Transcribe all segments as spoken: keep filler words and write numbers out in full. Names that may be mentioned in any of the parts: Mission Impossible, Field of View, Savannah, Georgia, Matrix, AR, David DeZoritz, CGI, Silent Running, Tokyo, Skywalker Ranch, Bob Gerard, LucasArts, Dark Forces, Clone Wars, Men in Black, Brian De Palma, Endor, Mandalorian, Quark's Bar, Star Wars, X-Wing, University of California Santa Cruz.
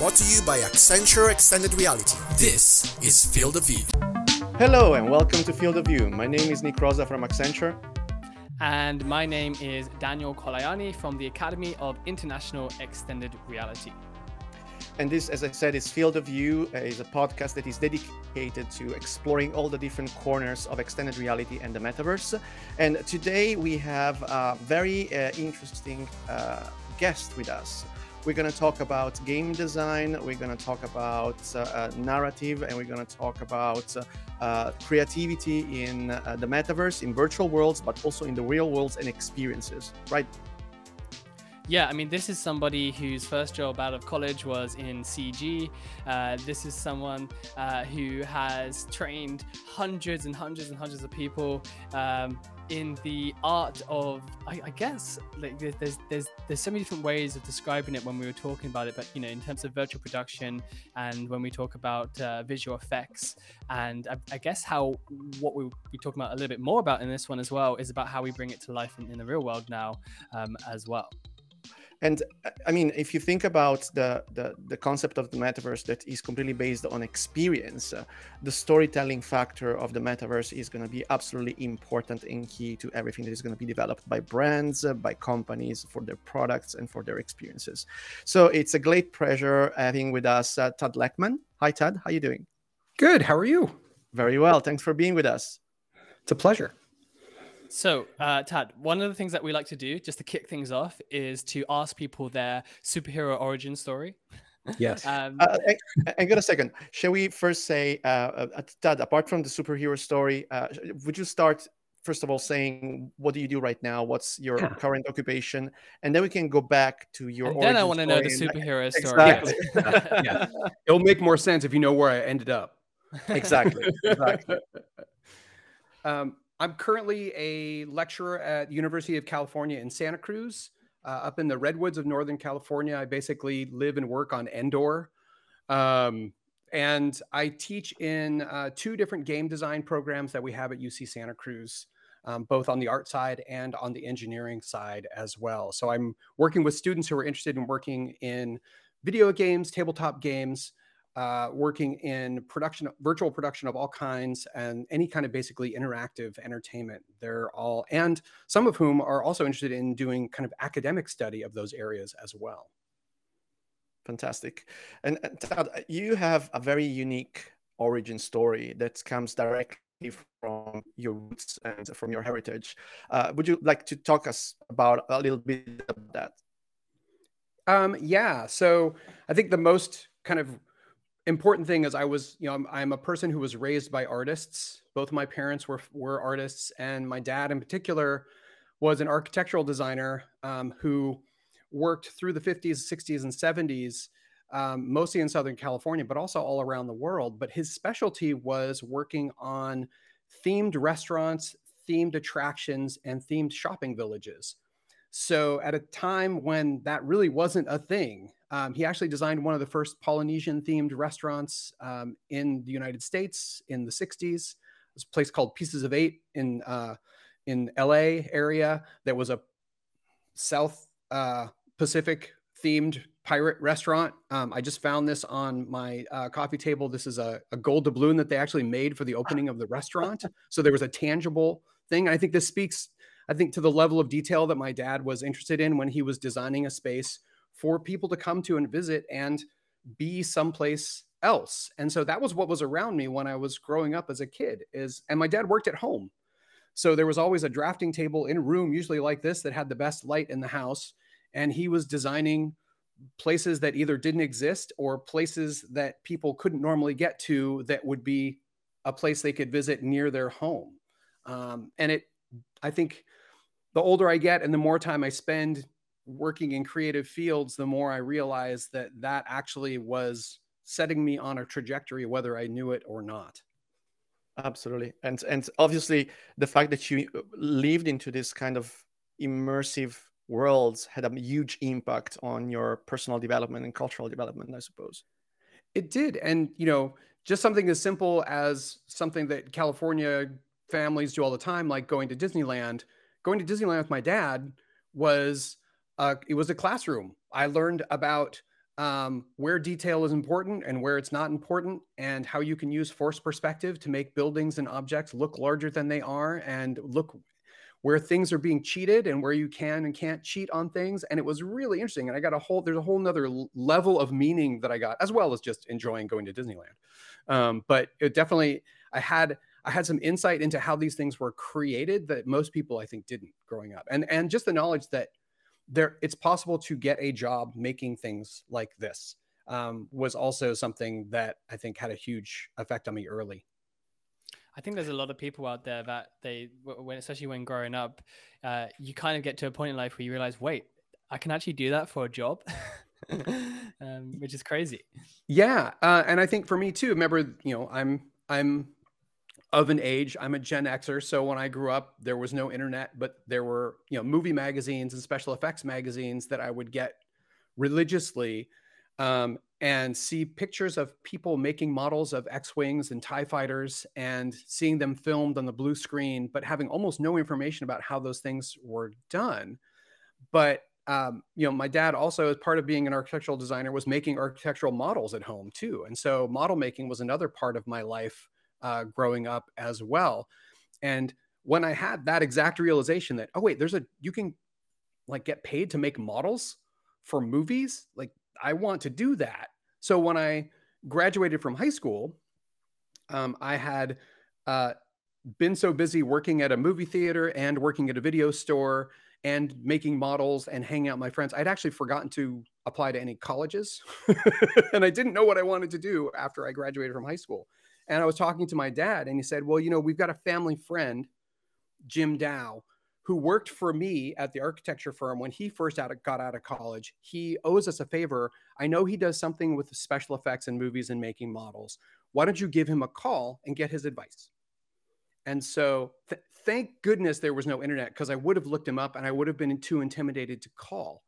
Brought to you by Accenture Extended Reality. This is Field of View. Hello and welcome to Field of View. My name is Nick Rosa from Accenture. And my name is Daniel Kolayani from the Academy of International Extended Reality. And this, as I said, is Field of View, uh, is a podcast that is dedicated to exploring all the different corners of extended reality and the metaverse. And today we have a very uh, interesting uh, guest with us. We're going to talk about game design, we're going to talk about uh, uh, narrative, and we're going to talk about uh, uh, creativity in uh, the metaverse, in virtual worlds, but also in the real worlds and experiences, right? Yeah, I mean, this is somebody whose first job out of college was in C G. Uh, this is someone uh, who has trained hundreds and hundreds and hundreds of people um, in the art of, I, I guess, like there's there's there's so many different ways of describing it when we were talking about it. But you know, in terms of virtual production, and when we talk about uh, visual effects, and I, I guess how what we'll be talking about a little bit more about in this one as well is about how we bring it to life in, in the real world now um, as well. And I mean, if you think about the, the, the concept of the metaverse that is completely based on experience, uh, the storytelling factor of the metaverse is going to be absolutely important and key to everything that is going to be developed by brands, uh, by companies for their products and for their experiences. So it's a great pleasure having with us uh, Tad Leckman. Hi, Tad. How are you doing? Good. How are you? Very well. Thanks for being with us. It's a pleasure. So, uh, Tad, one of the things that we like to do, just to kick things off, is to ask people their superhero origin story. Yes. um, uh, I got a second. Shall we first say, uh, uh, Tad, apart from the superhero story, uh, would you start, first of all, saying, what do you do right now? What's your yeah. current occupation? And then we can go back to your and origin story. Then I want to know the superhero and... story. Exactly. yeah. Yeah. It'll make more sense if you know where I ended up. Exactly. exactly. Um, I'm currently a lecturer at University of California in Santa Cruz, uh, up in the redwoods of Northern California. I basically live and work on Endor. Um, and I teach in uh, two different game design programs that we have at U C Santa Cruz, um, both on the art side and on the engineering side as well. So I'm working with students who are interested in working in video games, tabletop games, Uh, working in production, virtual production of all kinds, and any kind of basically interactive entertainment. They're all, and some of whom are also interested in doing kind of academic study of those areas as well. Fantastic. And, and Tad, you have a very unique origin story that comes directly from your roots and from your heritage. Uh, would you like to talk us about a little bit about that? Um, yeah. So I think the most kind of important thing is I was, you know, I'm, I'm a person who was raised by artists. Both my parents were were artists, and my dad in particular was an architectural designer um, who worked through the fifties, sixties, and seventies, um, mostly in Southern California, but also all around the world. But his specialty was working on themed restaurants, themed attractions, and themed shopping villages. So at a time when that really wasn't a thing, Um, he actually designed one of the first Polynesian-themed restaurants um, in the United States in the sixties. It was a place called Pieces of Eight in uh, in L A area that was a South uh, Pacific-themed pirate restaurant. Um, I just found this on my uh, coffee table. This is a, a gold doubloon that they actually made for the opening of the restaurant. So there was a tangible thing. And I think this speaks, I think, to the level of detail that my dad was interested in when he was designing a space for people to come to and visit and be someplace else. And so that was what was around me when I was growing up as a kid is, and my dad worked at home. So there was always a drafting table in a room, usually like this, that had the best light in the house. And he was designing places that either didn't exist or places that people couldn't normally get to that would be a place they could visit near their home. Um, and it, I think the older I get and the more time I spend working in creative fields, the more I realized that that actually was setting me on a trajectory, whether I knew it or not. Absolutely. And and obviously the fact that you lived into this kind of immersive worlds had a huge impact on your personal development and cultural development, I suppose. It did. And, you know, just something as simple as something that California families do all the time, like going to Disneyland. Going to Disneyland with my dad was Uh, it was a classroom. I learned about um, where detail is important and where it's not important, and how you can use force perspective to make buildings and objects look larger than they are, and look where things are being cheated and where you can and can't cheat on things. And it was really interesting. And I got a whole, there's a whole nother level of meaning that I got, as well as just enjoying going to Disneyland. Um, but it definitely, I had, I had some insight into how these things were created that most people, I think, didn't growing up. And, and just the knowledge that there, it's possible to get a job making things like this um, was also something that I think had a huge effect on me early. I think there's a lot of people out there that they, when especially when growing up, uh, you kind of get to a point in life where you realize, wait, I can actually do that for a job, um, which is crazy. Yeah, uh, and I think for me too. Remember, you know, I'm I'm of an age. I'm a Gen Xer, so when I grew up, there was no internet, but there were, you know, movie magazines and special effects magazines that I would get religiously. Um, and see pictures of people making models of X-Wings and TIE fighters and seeing them filmed on the blue screen, but having almost no information about how those things were done. But, um, you know, my dad also, as part of being an architectural designer, was making architectural models at home too. And so model making was another part of my life uh, growing up as well. And when I had that exact realization that, oh wait, there's a, you can like get paid to make models for movies, like, I want to do that. So when I graduated from high school, um, I had uh, been so busy working at a movie theater and working at a video store and making models and hanging out with my friends. I'd actually forgotten to apply to any colleges and I didn't know what I wanted to do after I graduated from high school. And I was talking to my dad and he said, well, you know, we've got a family friend, Jim Dow, who worked for me at the architecture firm when he first out of, got out of college. He owes us a favor. I know he does something with the special effects and movies and making models. Why don't you give him a call and get his advice? And so th- thank goodness there was no internet, because I would have looked him up and I would have been too intimidated to call.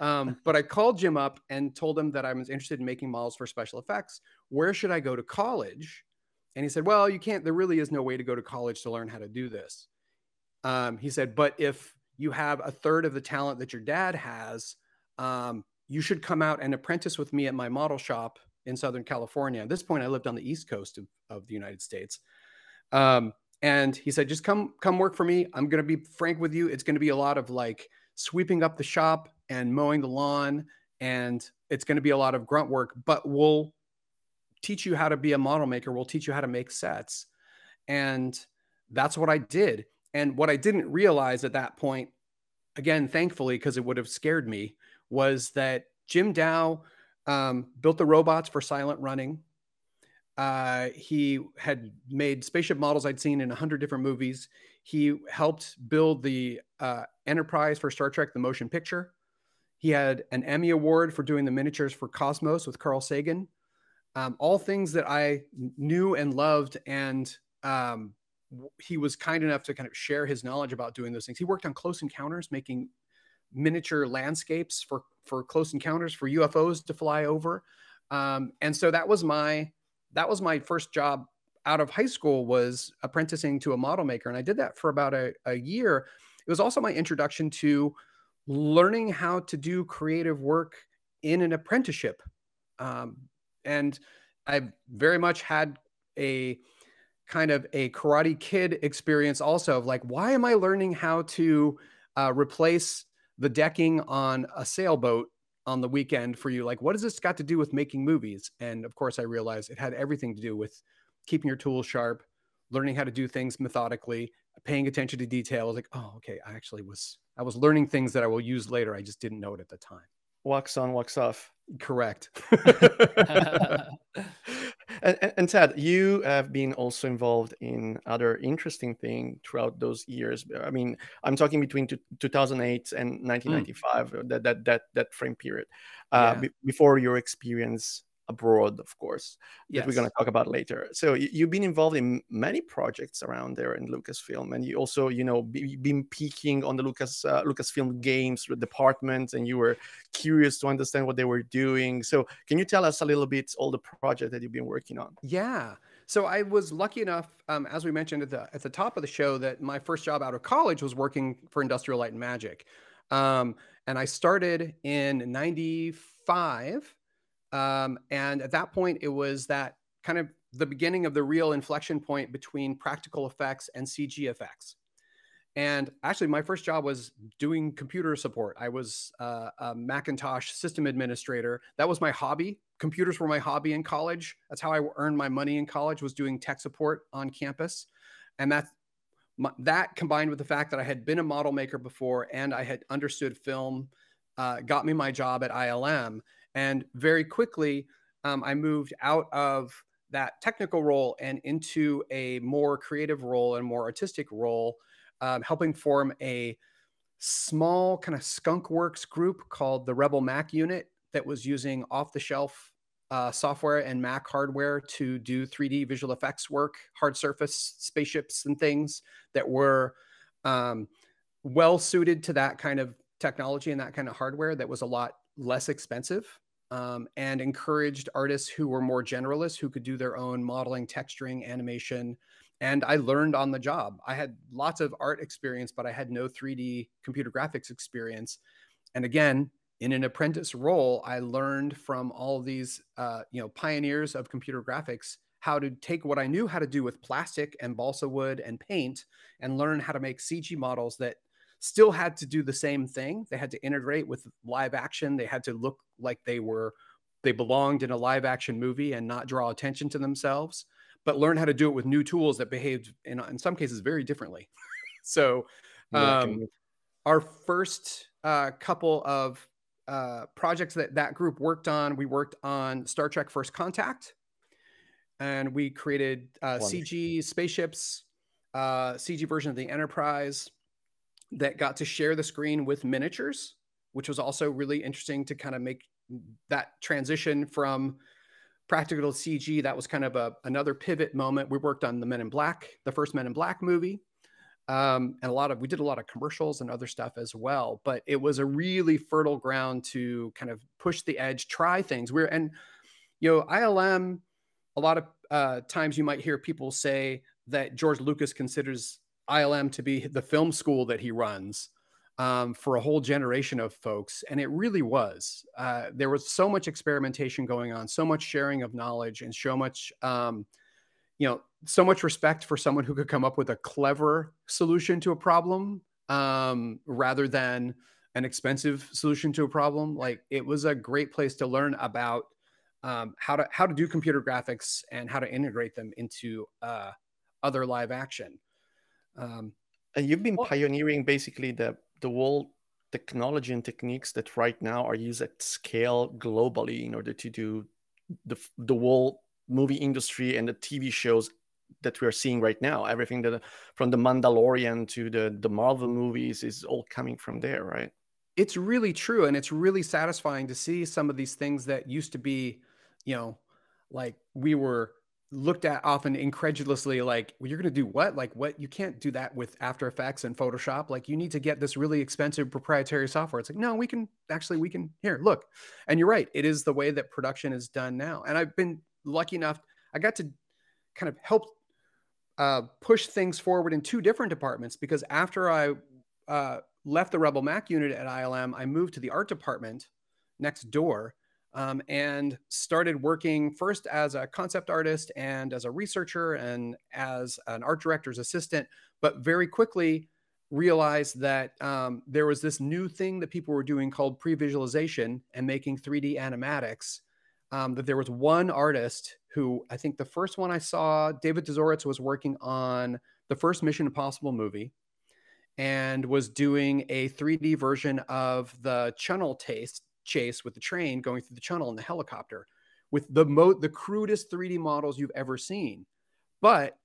Um, but I called Jim up and told him that I was interested in making models for special effects. Where should I go to college? And he said, well, you can't, there really is no way to go to college to learn how to do this. Um, he said, but if you have a third of the talent that your dad has, um, you should come out and apprentice with me at my model shop in Southern California. At this point, I lived on the East Coast of, of the United States. Um, and he said, just come, come work for me. I'm going to be frank with you. It's going to be a lot of like sweeping up the shop and mowing the lawn. And it's going to be a lot of grunt work, but we'll teach you how to be a model maker. We'll teach you how to make sets. And that's what I did. And what I didn't realize at that point, again, thankfully, because it would have scared me, was that Jim Dow um, built the robots for silent running. Uh, he had made spaceship models I'd seen in a hundred different movies. He helped build the uh, Enterprise for Star Trek, the motion picture. He had an Emmy Award for doing the miniatures for Cosmos with Carl Sagan. Um, all things that I knew and loved, and um, he was kind enough to kind of share his knowledge about doing those things. He worked on Close Encounters, making miniature landscapes for, for Close Encounters, for U F Os to fly over. Um, and so that was my, that was my first job out of high school, was apprenticing to a model maker. And I did that for about a, a year. It was also my introduction to learning how to do creative work in an apprenticeship. Um, and I very much had a, kind of a Karate Kid experience also, of like, why am I learning how to uh, replace the decking on a sailboat on the weekend for you? Like, what has this got to do with making movies? And of course I realized it had everything to do with keeping your tools sharp, learning how to do things methodically, paying attention to detail. I was like, oh, okay. I actually was, I was learning things that I will use later. I just didn't know it at the time. Walks on, walks off. Correct. And, and, and Tad, you have been also involved in other interesting things throughout those years. I mean, I'm talking between two, two thousand eight and nineteen ninety-five, mm. that, that that that frame period, uh, yeah. b- before your experience abroad, of course, yes. that we're going to talk about later. So you, you've been involved in many projects around there in Lucasfilm, and you also, you know, be, been peeking on the Lucas uh, Lucasfilm games department, and you were curious to understand what they were doing. So can you tell us a little bit all the projects that you've been working on? Yeah. So I was lucky enough, um, as we mentioned at the at the top of the show, that my first job out of college was working for Industrial Light and Magic, um, and I started in ninety-five. Um, and at that point, it was that kind of the beginning of the real inflection point between practical effects and C G effects. And actually, my first job was doing computer support. I was uh, a Macintosh system administrator. That was my hobby. Computers were my hobby in college. That's how I earned my money in college, was doing tech support on campus. And that, that combined with the fact that I had been a model maker before and I had understood film, uh, got me my job at I L M. And very quickly, um, I moved out of that technical role and into a more creative role and more artistic role, um, helping form a small kind of skunk works group called the Rebel Mac unit that was using off-the-shelf uh, software and Mac hardware to do three D visual effects work, hard surface spaceships and things that were um, well-suited to that kind of technology and that kind of hardware that was a lot less expensive, um, and encouraged artists who were more generalists who could do their own modeling, texturing, animation. And I learned on the job. I had lots of art experience, but I had no three D computer graphics experience. And again, in an apprentice role, I learned from all these uh, you know, pioneers of computer graphics how to take what I knew how to do with plastic and balsa wood and paint and learn how to make C G models that still had to do the same thing. They had to integrate with live action. They had to look like they were, they belonged in a live action movie and not draw attention to themselves, but learn how to do it with new tools that behaved in, in some cases very differently. So um, our first uh, couple of uh, projects that that group worked on, we worked on Star Trek First Contact, and we created uh, C G spaceships, uh, C G version of the Enterprise, that got to share the screen with miniatures, which was also really interesting to kind of make that transition from practical to C G. That was kind of a, another pivot moment. We worked on the Men in Black, the first Men in Black movie. Um, and a lot of, we did a lot of commercials and other stuff as well, but it was a really fertile ground to kind of push the edge, try things. We're, and, you know, I L M, a lot of uh, times you might hear people say that George Lucas considers I L M to be the film school that he runs um, for a whole generation of folks. And it really was. Uh, there was so much experimentation going on, so much sharing of knowledge, and so much, um, you know, so much respect for someone who could come up with a clever solution to a problem um, rather than an expensive solution to a problem. Like, it was a great place to learn about um, how to how to do computer graphics and how to integrate them into uh, other live action. Um, and you've been well, pioneering basically the the whole technology and techniques that right now are used at scale globally in order to do the the whole movie industry and the T V shows that we are seeing right now. Everything that from the Mandalorian to the the Marvel movies is all coming from there, right? It's really true, and it's really satisfying to see some of these things that used to be, you know, like we were looked at often incredulously, like, well, you're going to do what? Like, what? You can't do that with After Effects and Photoshop. Like, you need to get this really expensive proprietary software. It's like, no, we can actually, we can here, look. And you're right. It is the way that production is done now. And I've been lucky enough. I got to kind of help uh, push things forward in two different departments, because after I uh, left the Rebel Mac unit at I L M, I moved to the art department next door. Um, and started working first as a concept artist and as a researcher and as an art director's assistant, but very quickly realized that um, there was this new thing that people were doing called pre-visualization and making three D animatics, um, that there was one artist who, I think the first one I saw, David Dezoritz, was working on the first Mission Impossible movie and was doing a three D version of the Channel Taste chase with the train going through the tunnel and the helicopter with the mo the crudest three D models you've ever seen. But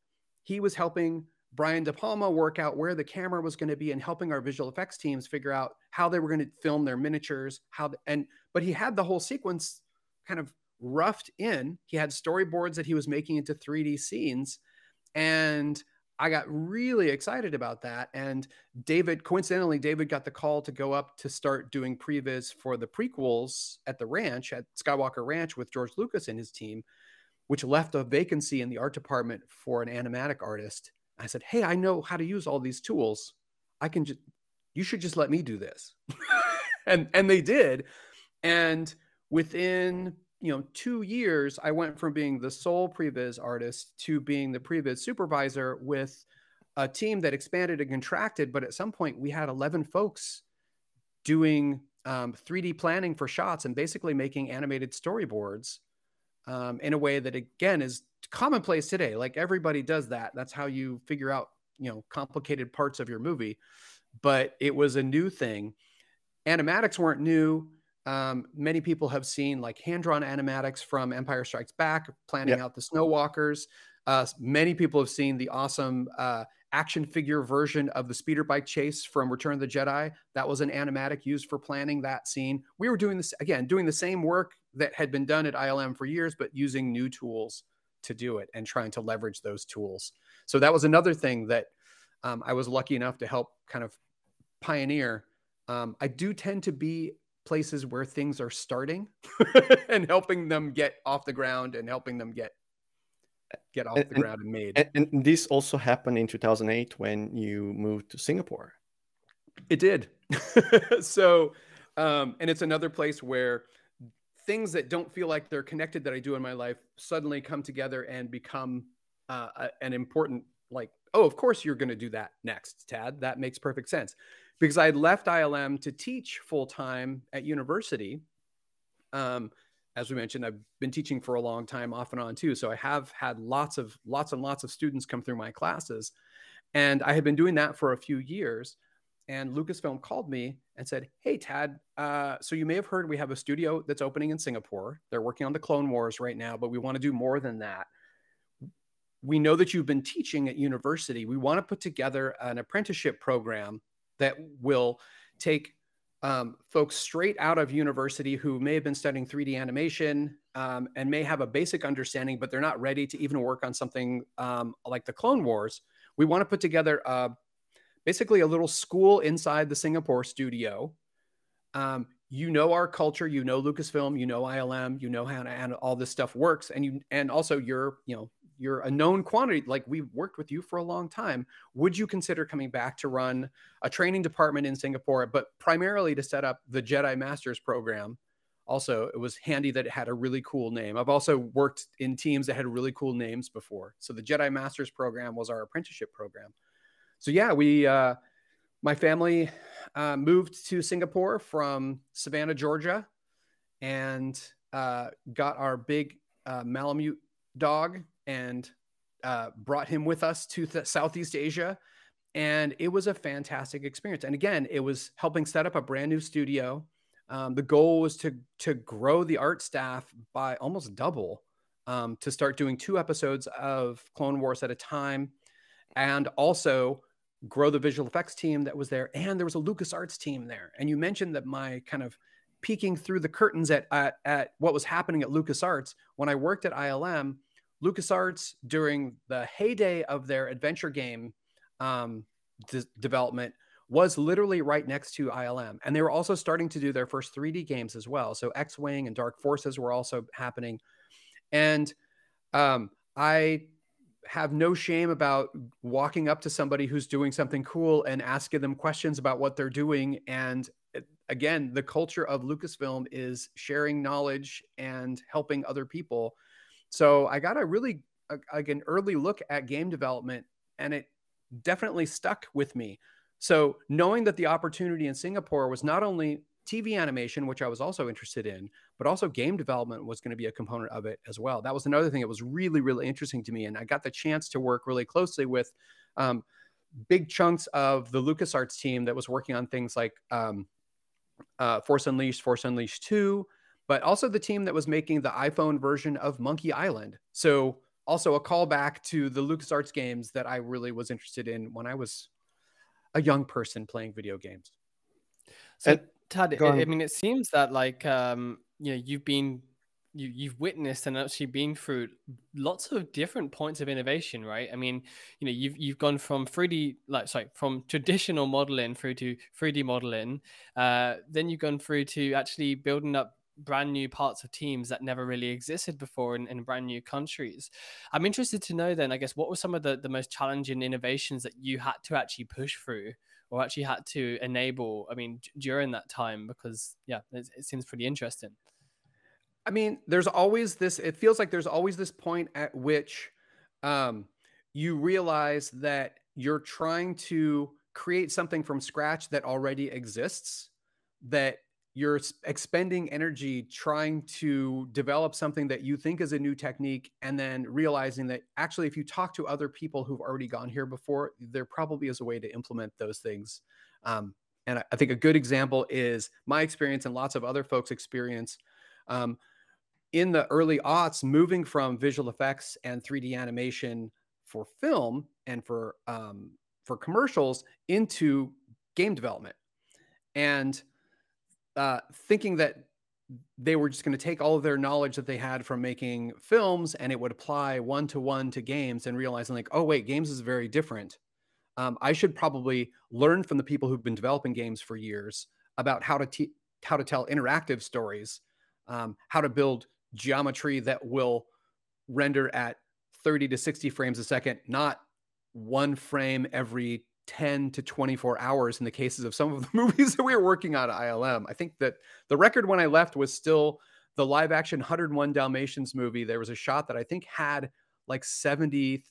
he was helping Brian De Palma work out where the camera was going to be and helping our visual effects teams figure out how they were going to film their miniatures, how the, and but he had the whole sequence kind of roughed in. He had storyboards that he was making into three D scenes, and I got really excited about that. And David, coincidentally, David got the call to go up to start doing previs for the prequels at the ranch, at Skywalker Ranch, with George Lucas and his team, which left a vacancy in the art department for an animatic artist. I said, hey, I know how to use all these tools. I can just, you should just let me do this. and, and they did. And within you know, two years, I went from being the sole previz artist to being the previz supervisor with a team that expanded and contracted. But at some point, we had eleven folks doing um, three D planning for shots and basically making animated storyboards um, in a way that, again, is commonplace today. Like, everybody does that. That's how you figure out, you know, complicated parts of your movie. But it was a new thing. Animatics weren't new. Um, many people have seen like hand-drawn animatics from Empire Strikes Back, planning yep. out the Snow Walkers. Uh, many people have seen the awesome uh, action figure version of the speeder bike chase from Return of the Jedi. That was an animatic used for planning that scene. We were doing this, again, doing the same work that had been done at I L M for years, but using new tools to do it and trying to leverage those tools. So that was another thing that um, I was lucky enough to help kind of pioneer. Um, I do tend to be places where things are starting and helping them get off the ground and helping them get get off the and, ground and made. And, and this also happened in two thousand eight when you moved to Singapore. It did. So, um, and it's another place where things that don't feel like they're connected that I do in my life suddenly come together and become uh, a, an important, like, oh, of course you're going to do that next, Tad. That makes perfect sense. Because I had left I L M to teach full-time at university. Um, as we mentioned, I've been teaching for a long time off and on too. So I have had lots of lots and lots of students come through my classes. And I had been doing that for a few years. And Lucasfilm called me and said, hey, Tad, uh, so you may have heard we have a studio that's opening in Singapore. They're working on the Clone Wars right now, but we want to do more than that. We know that you've been teaching at university. We want to put together an apprenticeship program that will take um, folks straight out of university who may have been studying three D animation um, and may have a basic understanding, but they're not ready to even work on something um, like the Clone Wars. We want to put together uh, basically a little school inside the Singapore studio. Um, you know our culture, you know Lucasfilm, you know I L M, you know how to, and all this stuff works, and you and also you're you know. You're a known quantity. Like, we've worked with you for a long time. Would you consider coming back to run a training department in Singapore, but primarily to set up the Jedi Masters program? Also, it was handy that it had a really cool name. I've also worked in teams that had really cool names before. So the Jedi Masters program was our apprenticeship program. So yeah, we, uh, my family uh, moved to Singapore from Savannah, Georgia, and uh, got our big uh, Malamute dog and uh, brought him with us to th- Southeast Asia. And it was a fantastic experience. And again, it was helping set up a brand new studio. Um, the goal was to, to grow the art staff by almost double, um, to start doing two episodes of Clone Wars at a time, and also grow the visual effects team that was there. And there was a LucasArts team there. And you mentioned that my kind of peeking through the curtains at, at, at what was happening at LucasArts. When I worked at I L M, LucasArts, during the heyday of their adventure game um, d- development, was literally right next to I L M. And they were also starting to do their first three D games as well. So X-Wing and Dark Forces were also happening. And um, I have no shame about walking up to somebody who's doing something cool and asking them questions about what they're doing. And again, the culture of Lucasfilm is sharing knowledge and helping other people. So I got a really, like, an early look at game development, and it definitely stuck with me. So knowing that the opportunity in Singapore was not only T V animation, which I was also interested in, but also game development was going to be a component of it as well. That was another thing that was really, really interesting to me. And I got the chance to work really closely with um, big chunks of the LucasArts team that was working on things like um, uh, Force Unleashed, Force Unleashed two, but also the team that was making the iPhone version of Monkey Island. So also a callback to the LucasArts games that I really was interested in when I was a young person playing video games. So, and, Tad, I, I mean, it seems that, like, um, you know, you've been, you, you've witnessed and actually been through lots of different points of innovation, right? I mean, you know, you've you've gone from three D, like, sorry, from traditional modeling through to three D modeling. Uh, then you've gone through to actually building up brand new parts of teams that never really existed before in, in brand new countries. I'm interested to know then, I guess, what were some of the, the most challenging innovations that you had to actually push through or actually had to enable, I mean, d- during that time? Because, yeah, it, it seems pretty interesting. I mean, there's always this, it feels like there's always this point at which um, you realize that you're trying to create something from scratch that already exists, that you're expending energy trying to develop something that you think is a new technique, and then realizing that actually, if you talk to other people who've already gone here before, there probably is a way to implement those things. Um, and I think a good example is my experience and lots of other folks' experience um, in the early aughts, moving from visual effects and three D animation for film and for um, for commercials into game development. And Uh, thinking that they were just going to take all of their knowledge that they had from making films and it would apply one-to-one to games, and realizing like, oh wait, games is very different. Um, I should probably learn from the people who've been developing games for years about how to te- how to tell interactive stories, um, how to build geometry that will render at thirty to sixty frames a second, not one frame every ten to twenty-four hours in the cases of some of the movies that we were working on at I L M. I think that the record when I left was still the live action one oh one Dalmatians movie. There was a shot that I think had like seventy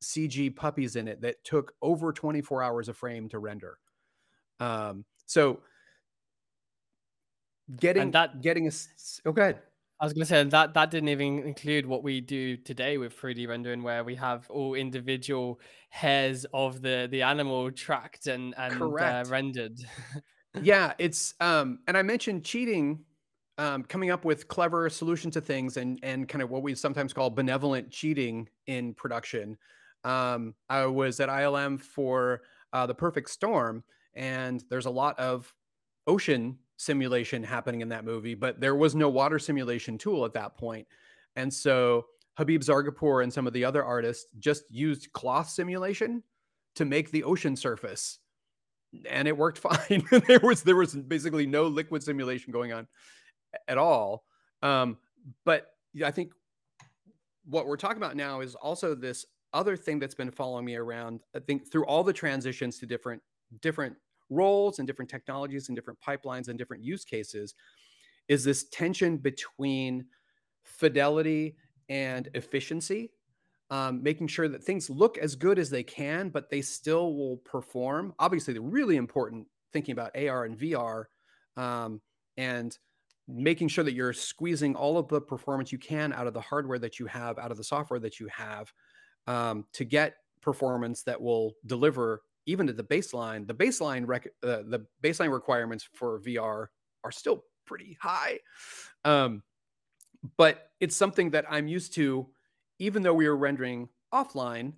C G puppies in it that took over twenty-four hours a frame to render. Um, so getting, that, getting, a, oh, go ahead. I was going to say that that didn't even include what we do today with three D rendering, where we have all individual hairs of the, the animal tracked and, and uh, rendered. Yeah, it's um, and I mentioned cheating, um, coming up with clever solutions to things, and and kind of what we sometimes call benevolent cheating in production. Um, I was at I L M for uh, The Perfect Storm, and there's a lot of ocean simulation happening in that movie, but there was no water simulation tool at that point. And so Habib Zargarpur and some of the other artists just used cloth simulation to make the ocean surface, and it worked fine. there was there was basically no liquid simulation going on at all. Um, but I think what we're talking about now is also this other thing that's been following me around, I think, through all the transitions to different different roles and different technologies and different pipelines and different use cases, is this tension between fidelity and efficiency, um, making sure that things look as good as they can, but they still will perform. Obviously, the really important thinking about A R and V R, um, and making sure that you're squeezing all of the performance you can out of the hardware that you have, out of the software that you have, um, to get performance that will deliver even at the baseline, the baseline rec- uh, the baseline requirements for V R are still pretty high. Um, but it's something that I'm used to. Even though we were rendering offline,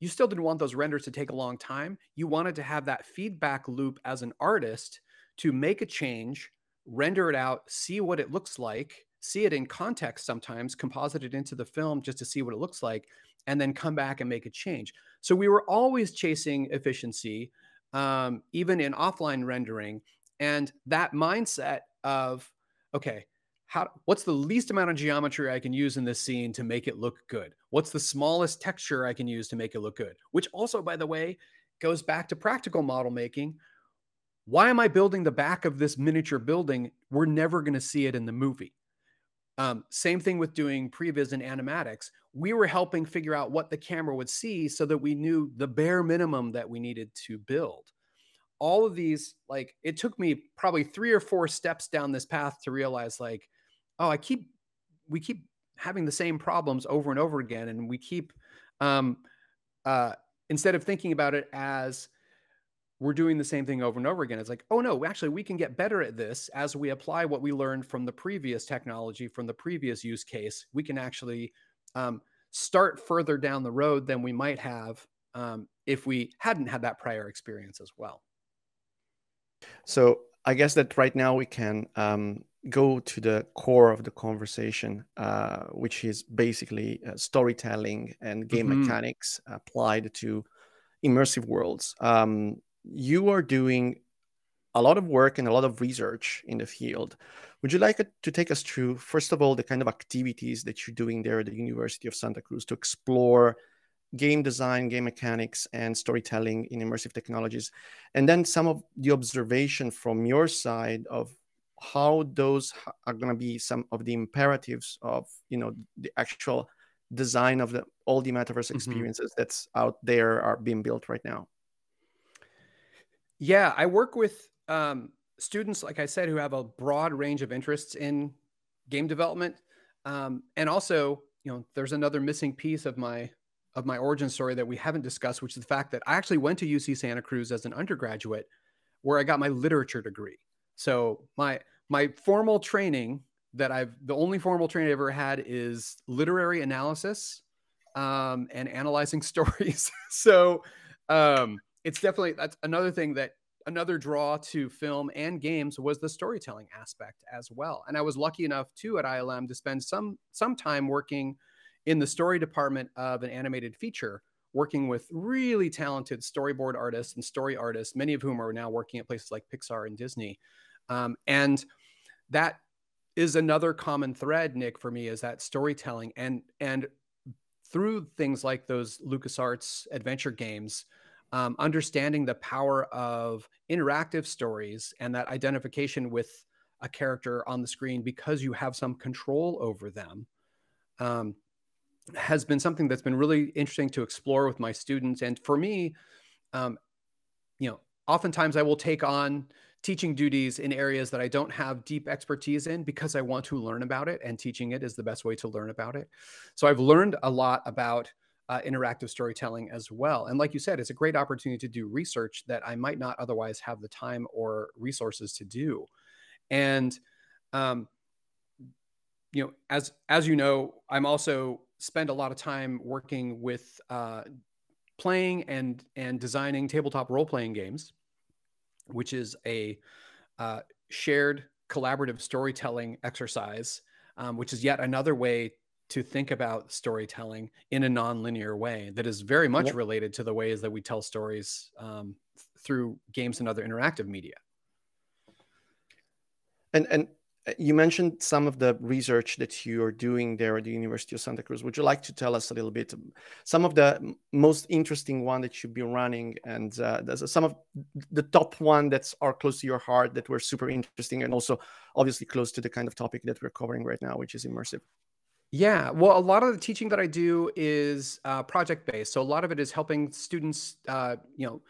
you still didn't want those renders to take a long time. You wanted to have that feedback loop as an artist to make a change, render it out, see what it looks like, see it in context sometimes, composite it into the film just to see what it looks like, and then come back and make a change. So we were always chasing efficiency, um, even in offline rendering. And that mindset of, okay, how, what's the least amount of geometry I can use in this scene to make it look good? What's the smallest texture I can use to make it look good? Which also, by the way, goes back to practical model making. Why am I building the back of this miniature building? We're never going to see it in the movie. Um, same thing with doing previs and animatics. We were helping figure out what the camera would see so that we knew the bare minimum that we needed to build. All of these, like, it took me probably three or four steps down this path to realize, like, oh, I keep, we keep having the same problems over and over again. And we keep, um, uh, instead of thinking about it as we're doing the same thing over and over again, it's like, oh no, actually we can get better at this as we apply what we learned from the previous technology, from the previous use case. We can actually um, start further down the road than we might have um, if we hadn't had that prior experience as well. So I guess that right now we can um, go to the core of the conversation, uh, which is basically uh, storytelling and game mm-hmm. mechanics applied to immersive worlds. Um, You are doing a lot of work and a lot of research in the field. Would you like to take us through, first of all, the kind of activities that you're doing there at the University of Santa Cruz to explore game design, game mechanics, and storytelling in immersive technologies? And then some of the observation from your side of how those are going to be some of the imperatives of, you know, the actual design of the all the metaverse experiences mm-hmm. that's out there are being built right now. Yeah, I work with um, students, like I said, who have a broad range of interests in game development. Um, and also, you know, there's another missing piece of my of my origin story that we haven't discussed, which is the fact that I actually went to U C Santa Cruz as an undergraduate where I got my literature degree. So my my formal training that I've, the only formal training I ever had is literary analysis um, and analyzing stories. So um, it's definitely, that's another thing that, another draw to film and games was the storytelling aspect as well. And I was lucky enough too at I L M to spend some some time working in the story department of an animated feature, working with really talented storyboard artists and story artists, many of whom are now working at places like Pixar and Disney. Um, and that is another common thread, Nick, for me, is that storytelling. And, and through things like those LucasArts adventure games, Um, understanding the power of interactive stories and that identification with a character on the screen because you have some control over them um, has been something that's been really interesting to explore with my students. And for me, um, you know, oftentimes I will take on teaching duties in areas that I don't have deep expertise in because I want to learn about it, and teaching it is the best way to learn about it. So I've learned a lot about Uh, interactive storytelling as well. And like you said, it's a great opportunity to do research that I might not otherwise have the time or resources to do. And, um, you know, as, as you know, I'm also spend a lot of time working with uh, playing and, and designing tabletop role-playing games, which is a uh, shared collaborative storytelling exercise, um, which is yet another way to think about storytelling in a non-linear way that is very much related to the ways that we tell stories um, through games and other interactive media. And and you mentioned some of the research that you are doing there at the University of Santa Cruz. Would you like to tell us a little bit some of the most interesting one that you've been running, and uh, some of the top one that's are close to your heart that were super interesting and also obviously close to the kind of topic that we're covering right now, which is immersive? Yeah, well, a lot of the teaching that I do is uh, project-based. So a lot of it is helping students, uh, you know,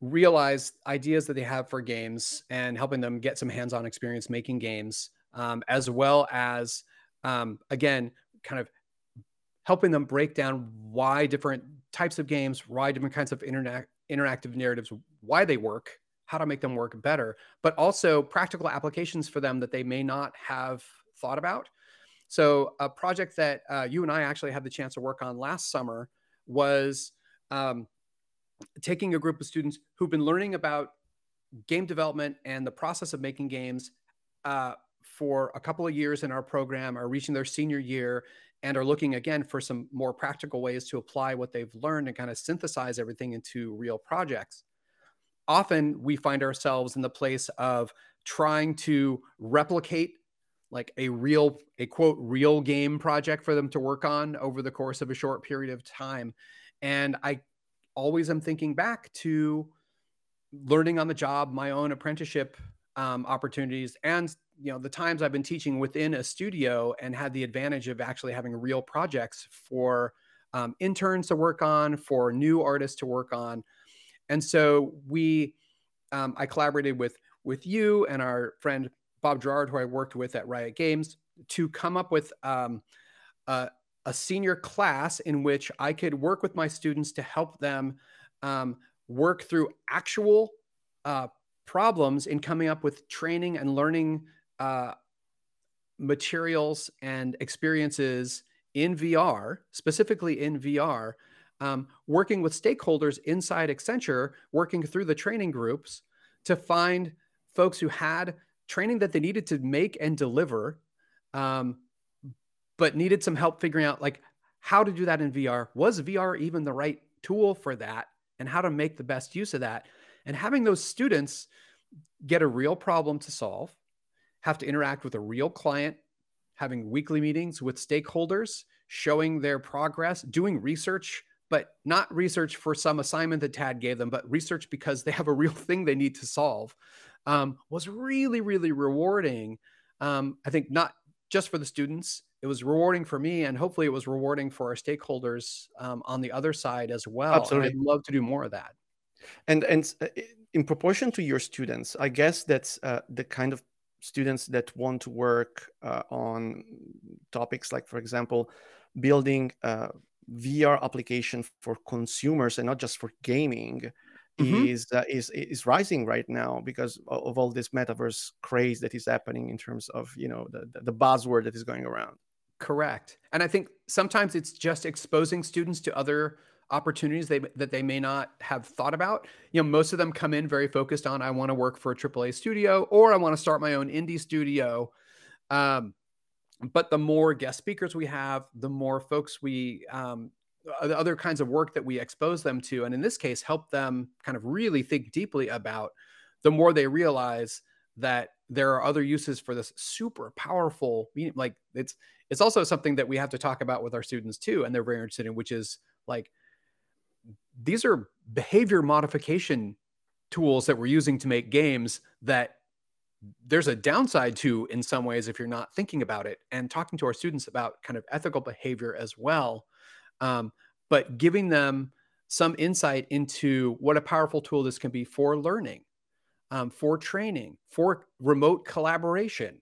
realize ideas that they have for games and helping them get some hands-on experience making games, um, as well as, um, again, kind of helping them break down why different types of games, why different kinds of interna- interactive narratives, why they work, how to make them work better, but also practical applications for them that they may not have thought about. So a project that uh, you and I actually had the chance to work on last summer was um, taking a group of students who've been learning about game development and the process of making games uh, for a couple of years in our program, are reaching their senior year and are looking again for some more practical ways to apply what they've learned and kind of synthesize everything into real projects. Often we find ourselves in the place of trying to replicate like a real, a quote, real game project for them to work on over the course of a short period of time. And I always am thinking back to learning on the job, my own apprenticeship um, opportunities, and you know the times I've been teaching within a studio and had the advantage of actually having real projects for um, interns to work on, for new artists to work on. And so we, um, I collaborated with, with you and our friend, Bob Gerard, who I worked with at Riot Games, to come up with um, uh, a senior class in which I could work with my students to help them um, work through actual uh, problems in coming up with training and learning uh, materials and experiences in V R, specifically in V R, um, working with stakeholders inside Accenture, working through the training groups to find folks who had training that they needed to make and deliver, um, but needed some help figuring out like how to do that in V R. Was V R even the right tool for that, and how to make the best use of that? And having those students get a real problem to solve, have to interact with a real client, having weekly meetings with stakeholders, showing their progress, doing research, but not research for some assignment that Tad gave them, but research because they have a real thing they need to solve. um, was really, really rewarding. Um, I think not just for the students, it was rewarding for me, and hopefully it was rewarding for our stakeholders um, on the other side as well. Absolutely. And I'd love to do more of that. And and in proportion to your students, I guess that's uh, the kind of students that want to work uh, on topics like, for example, building uh, V R application for consumers and not just for gaming mm-hmm. is uh, is is rising right now because of all this metaverse craze that is happening in terms of, you know, the the buzzword that is going around. Correct. And I think sometimes it's just exposing students to other opportunities they, that they may not have thought about. You know, most of them come in very focused on, I want to work for a triple A studio, or I want to start my own indie studio. Um, but the more guest speakers we have, the more folks we, um, the other kinds of work that we expose them to. And in this case, help them kind of really think deeply about, the more they realize that there are other uses for this super powerful, like it's, it's also something that we have to talk about with our students too. And they're very interested in, which is like, these are behavior modification tools that we're using to make games that there's a downside to in some ways if you're not thinking about it, and talking to our students about kind of ethical behavior as well. Um, but giving them some insight into what a powerful tool this can be for learning, um, for training, for remote collaboration,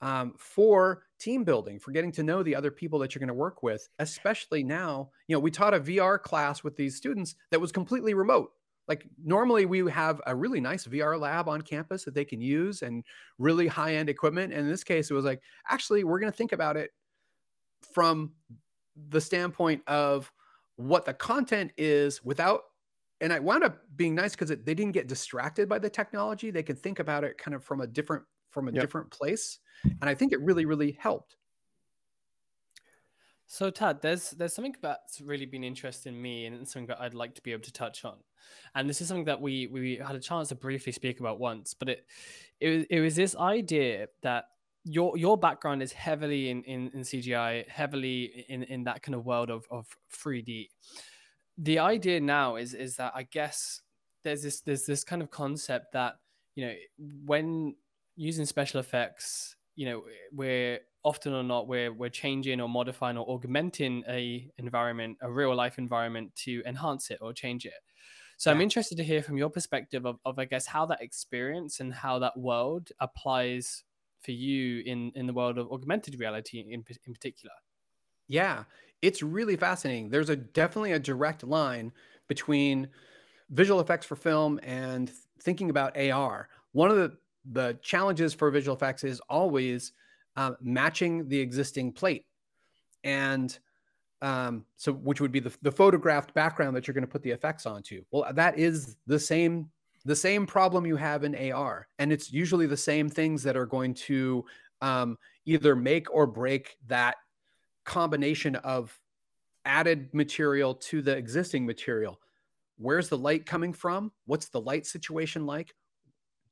um, for team building, for getting to know the other people that you're going to work with, especially now. You know, we taught a V R class with these students that was completely remote. Like normally we have a really nice V R lab on campus that they can use and really high-end equipment. And in this case, it was like, actually, we're going to think about it from the standpoint of what the content is without, and I wound up being nice because they didn't get distracted by the technology. They can think about it kind of from a different from a yep. different place. And I think it really, really helped. So Tad, there's there's something that's really been interesting me, and something that I'd like to be able to touch on. And this is something that we we had a chance to briefly speak about once, but it it, it was this idea that your your background is heavily in, in, in C G I, heavily in, in that kind of world of, of three D. The idea now is is that I guess there's this there's this kind of concept that, you know, when using special effects, you know, we're often or not we're we're changing or modifying or augmenting a environment, a real life environment, to enhance it or change it. So yeah. I'm interested to hear from your perspective of, of I guess how that experience and how that world applies for you in in the world of augmented reality in in particular. Yeah, it's really fascinating. There's a definitely a direct line between visual effects for film and thinking about A R. One of the The challenges for visual effects is always uh, matching the existing plate. And um, so, which would be the, the photographed background that you're going to put the effects onto. Well, that is the same, the same problem you have in A R. And it's usually the same things that are going to um, either make or break that combination of added material to the existing material. Where's the light coming from? What's the light situation like?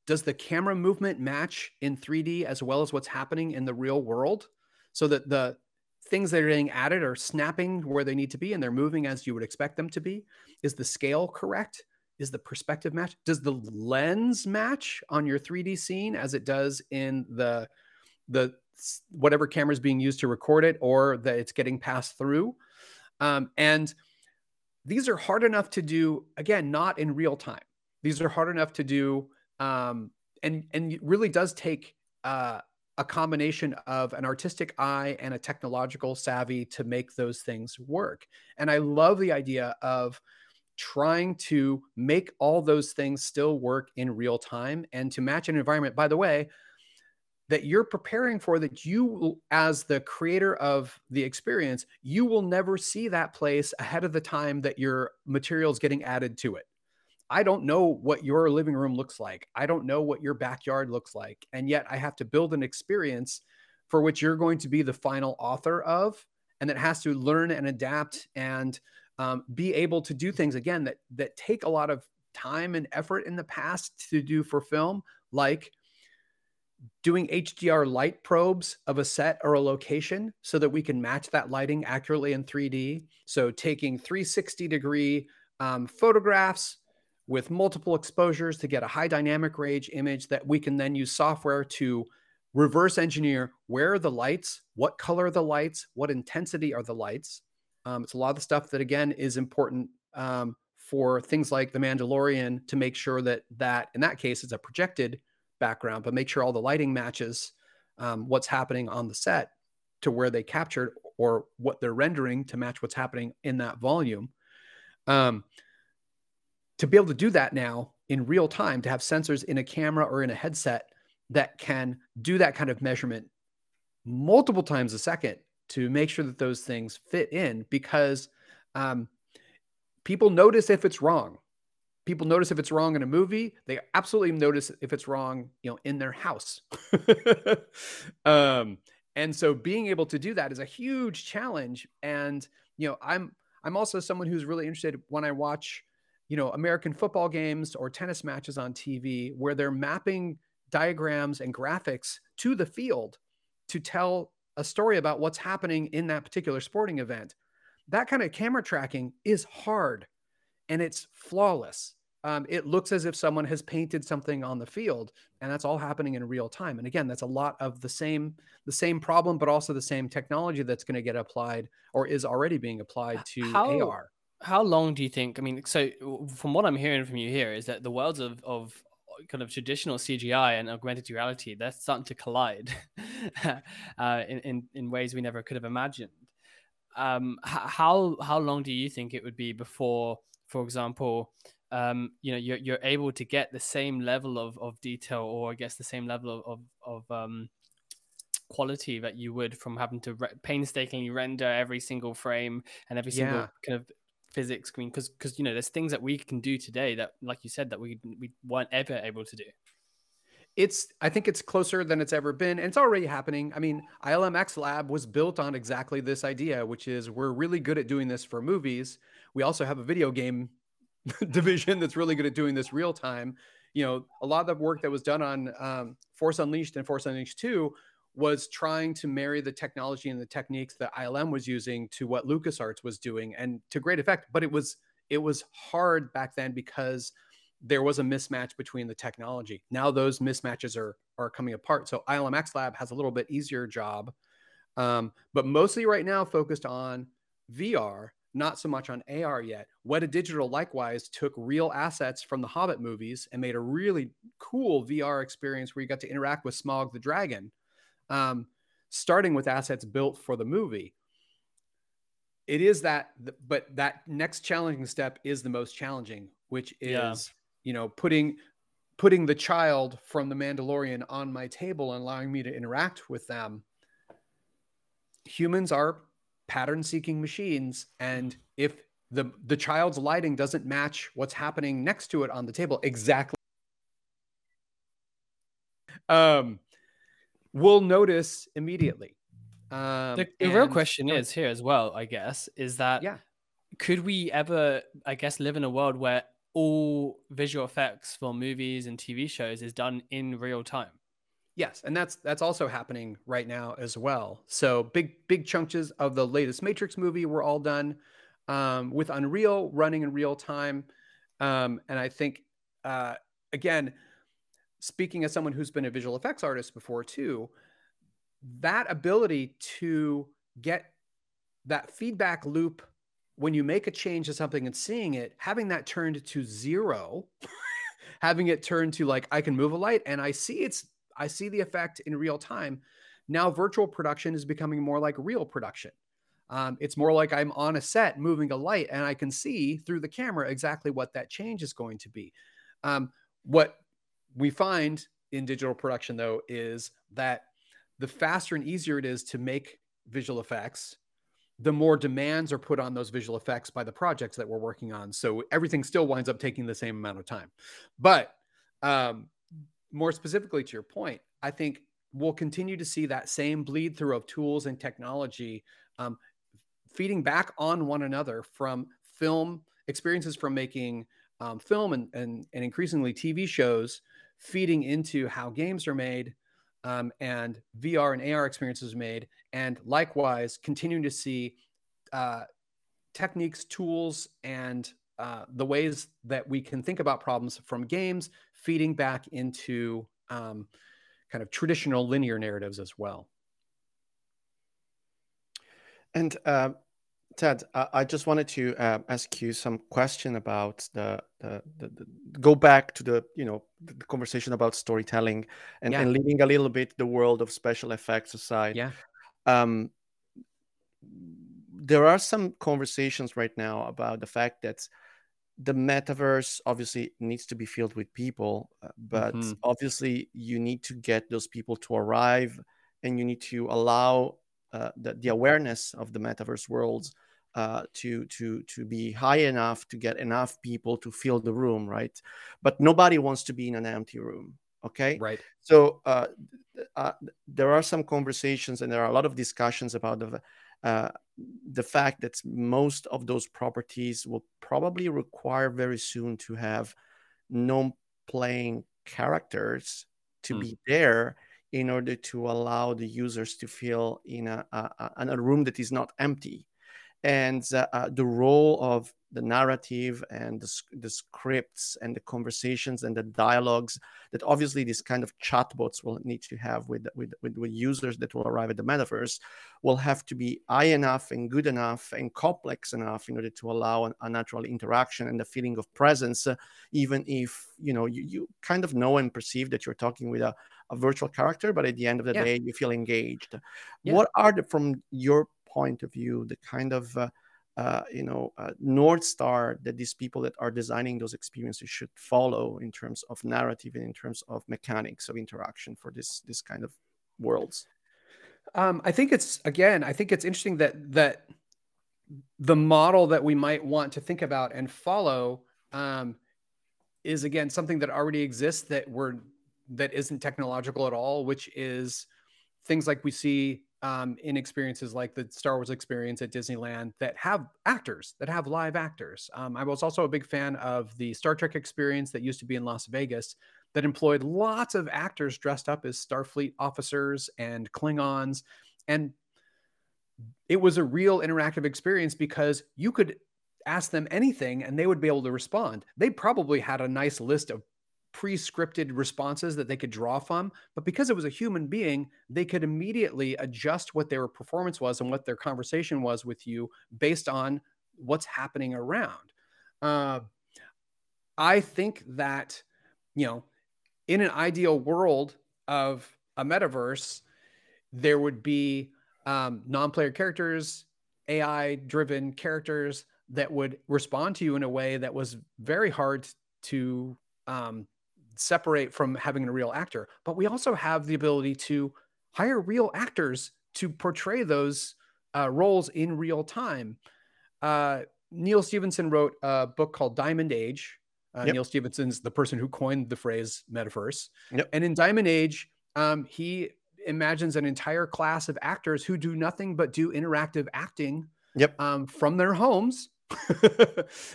Does the camera movement match in three D as well as what's happening in the real world, so that the things that are getting added are snapping where they need to be and they're moving as you would expect them to be? Is the scale correct? Is the perspective match? Does the lens match on your three D scene as it does in the, the whatever camera is being used to record it, or that it's getting passed through? Um, and these are hard enough to do, again, not in real time. These are hard enough to do Um, and, and it really does take uh, a combination of an artistic eye and a technological savvy to make those things work. And I love the idea of trying to make all those things still work in real time and to match an environment, by the way, that you're preparing for, that you, as the creator of the experience, you will never see that place ahead of the time that your material is getting added to it. I don't know what your living room looks like. I don't know what your backyard looks like. And yet I have to build an experience for which you're going to be the final author of, and that has to learn and adapt and um, be able to do things, again, that that take a lot of time and effort in the past to do for film, like doing H D R light probes of a set or a location so that we can match that lighting accurately in three D. So taking three sixty degree um, photographs, with multiple exposures to get a high dynamic range image that we can then use software to reverse engineer. Where are the lights? What color are the lights? What intensity are the lights? Um, it's a lot of the stuff that, again, is important um, for things like The Mandalorian, to make sure that that, in that case, it's a projected background, but make sure all the lighting matches um, what's happening on the set to where they captured, or what they're rendering to match what's happening in that volume. Um, to be able to do that now in real time, to have sensors in a camera or in a headset that can do that kind of measurement multiple times a second to make sure that those things fit in, because um, people notice if it's wrong. People notice if it's wrong in a movie. They absolutely notice if it's wrong, you know, in their house. um, and so being able to do that is a huge challenge. And, you know, I'm, I'm also someone who's really interested when I watch, you know, American football games or tennis matches on T V, where they're mapping diagrams and graphics to the field to tell a story about what's happening in that particular sporting event. That kind of camera tracking is hard, and it's flawless. Um, it looks as if someone has painted something on the field, and that's all happening in real time. And again, that's a lot of the same, the same problem, but also the same technology that's going to get applied, or is already being applied to how, A R. How long do you think, I mean, so from what I'm hearing from you here is that the worlds of, of kind of traditional C G I and augmented reality, they're starting to collide uh, in, in, in ways we never could have imagined. Um, how, how long do you think it would be before, for example, um, you know, you're, you're able to get the same level of, of detail, or I guess the same level of, of, of um, quality that you would from having to re- painstakingly render every single frame and every single yeah. kind of physics screen? Cause, cause, you know, there's things that we can do today that, like you said, that we, we weren't ever able to do. It's, I think it's closer than it's ever been, and it's already happening. I mean, ILMxLAB was built on exactly this idea, which is we're really good at doing this for movies. We also have a video game division that's really good at doing this real time. You know, a lot of the work that was done on um, Force Unleashed and Force Unleashed two was trying to marry the technology and the techniques that I L M was using to what LucasArts was doing, and to great effect. But it was it was hard back then because there was a mismatch between the technology. Now those mismatches are are coming apart. So ILMxLAB has a little bit easier job, um, but mostly right now focused on V R. Not so much on A R yet. Weta Digital likewise took real assets from the Hobbit movies and made a really cool V R experience where you got to interact with Smaug the dragon, um, starting with assets built for the movie. It is that, but that next challenging step is the most challenging, which is, yeah. you know, putting putting the child from The Mandalorian on my table and allowing me to interact with them. Humans are pattern-seeking machines, and if the the child's lighting doesn't match what's happening next to it on the table exactly, um we'll notice immediately. um the, the and, real question is here as well, I guess, is that yeah could we ever, I guess, live in a world where all visual effects for movies and T V shows is done in real time? Yes, and that's that's also happening right now as well. So big big chunks of the latest Matrix movie were all done um, with Unreal running in real time. Um, and I think, uh, again, speaking as someone who's been a visual effects artist before too, that ability to get that feedback loop when you make a change to something and seeing it, having that turned to zero, having it turned to like, I can move a light and I see it's, I see the effect in real time. Now virtual production is becoming more like real production. Um, it's more like I'm on a set moving a light and I can see through the camera exactly what that change is going to be. Um, what we find in digital production, though, is that the faster and easier it is to make visual effects, the more demands are put on those visual effects by the projects that we're working on. So everything still winds up taking the same amount of time. But... Um, more specifically to your point, I think we'll continue to see that same bleed through of tools and technology um, feeding back on one another from film experiences, from making um, film and, and, and increasingly T V shows, feeding into how games are made um, and V R and A R experiences made. And likewise, continuing to see uh, techniques, tools, and uh, the ways that we can think about problems from games feeding back into um, kind of traditional linear narratives as well. And uh, Tad, I, I just wanted to uh, ask you some question about the, the, the, the go back to the you know the conversation about storytelling and, yeah. and leaving a little bit the world of special effects aside. Yeah. Um, there are some conversations right now about the fact that the metaverse obviously needs to be filled with people, but mm-hmm. obviously you need to get those people to arrive, and you need to allow uh, the, the awareness of the metaverse worlds uh, to to to be high enough to get enough people to fill the room, right? But nobody wants to be in an empty room. Okay. Right. So uh, uh, there are some conversations and there are a lot of discussions about the uh, the fact that most of those properties will probably require very soon to have non-playing characters to mm. be there in order to allow the users to feel in a, a, a, a room that is not empty. And uh, uh, the role of the narrative and the, the scripts and the conversations and the dialogues that obviously these kind of chatbots will need to have with, with, with, with users that will arrive at the metaverse will have to be high enough and good enough and complex enough in order to allow an, a natural interaction and the feeling of presence, uh, even if, you know, you, you kind of know and perceive that you're talking with a, a virtual character, but at the end of the yeah. day, you feel engaged. Yeah. What are the, from your point of view, the kind of uh, uh, you know uh, North Star that these people that are designing those experiences should follow in terms of narrative and in terms of mechanics of interaction for this this kind of worlds? Um, I think it's again. I think it's interesting that that the model that we might want to think about and follow um, is again something that already exists that we're that isn't technological at all, which is things like we see. Um, in experiences like the Star Wars experience at Disneyland that have actors, that have live actors. Um, I was also a big fan of the Star Trek experience that used to be in Las Vegas that employed lots of actors dressed up as Starfleet officers and Klingons. And it was a real interactive experience because you could ask them anything and they would be able to respond. They probably had a nice list of pre-scripted responses that they could draw from, but because it was a human being, they could immediately adjust what their performance was and what their conversation was with you based on what's happening around. Uh, I think that, you know, in an ideal world of a metaverse, there would be um, non-player characters, A I-driven characters that would respond to you in a way that was very hard to um, separate from having a real actor, but we also have the ability to hire real actors to portray those uh, roles in real time. Uh, Neal Stephenson wrote a book called Diamond Age. Uh, yep. Neal Stephenson's the person who coined the phrase metaverse. Yep. And in Diamond Age, um, he imagines an entire class of actors who do nothing but do interactive acting yep. um, from their homes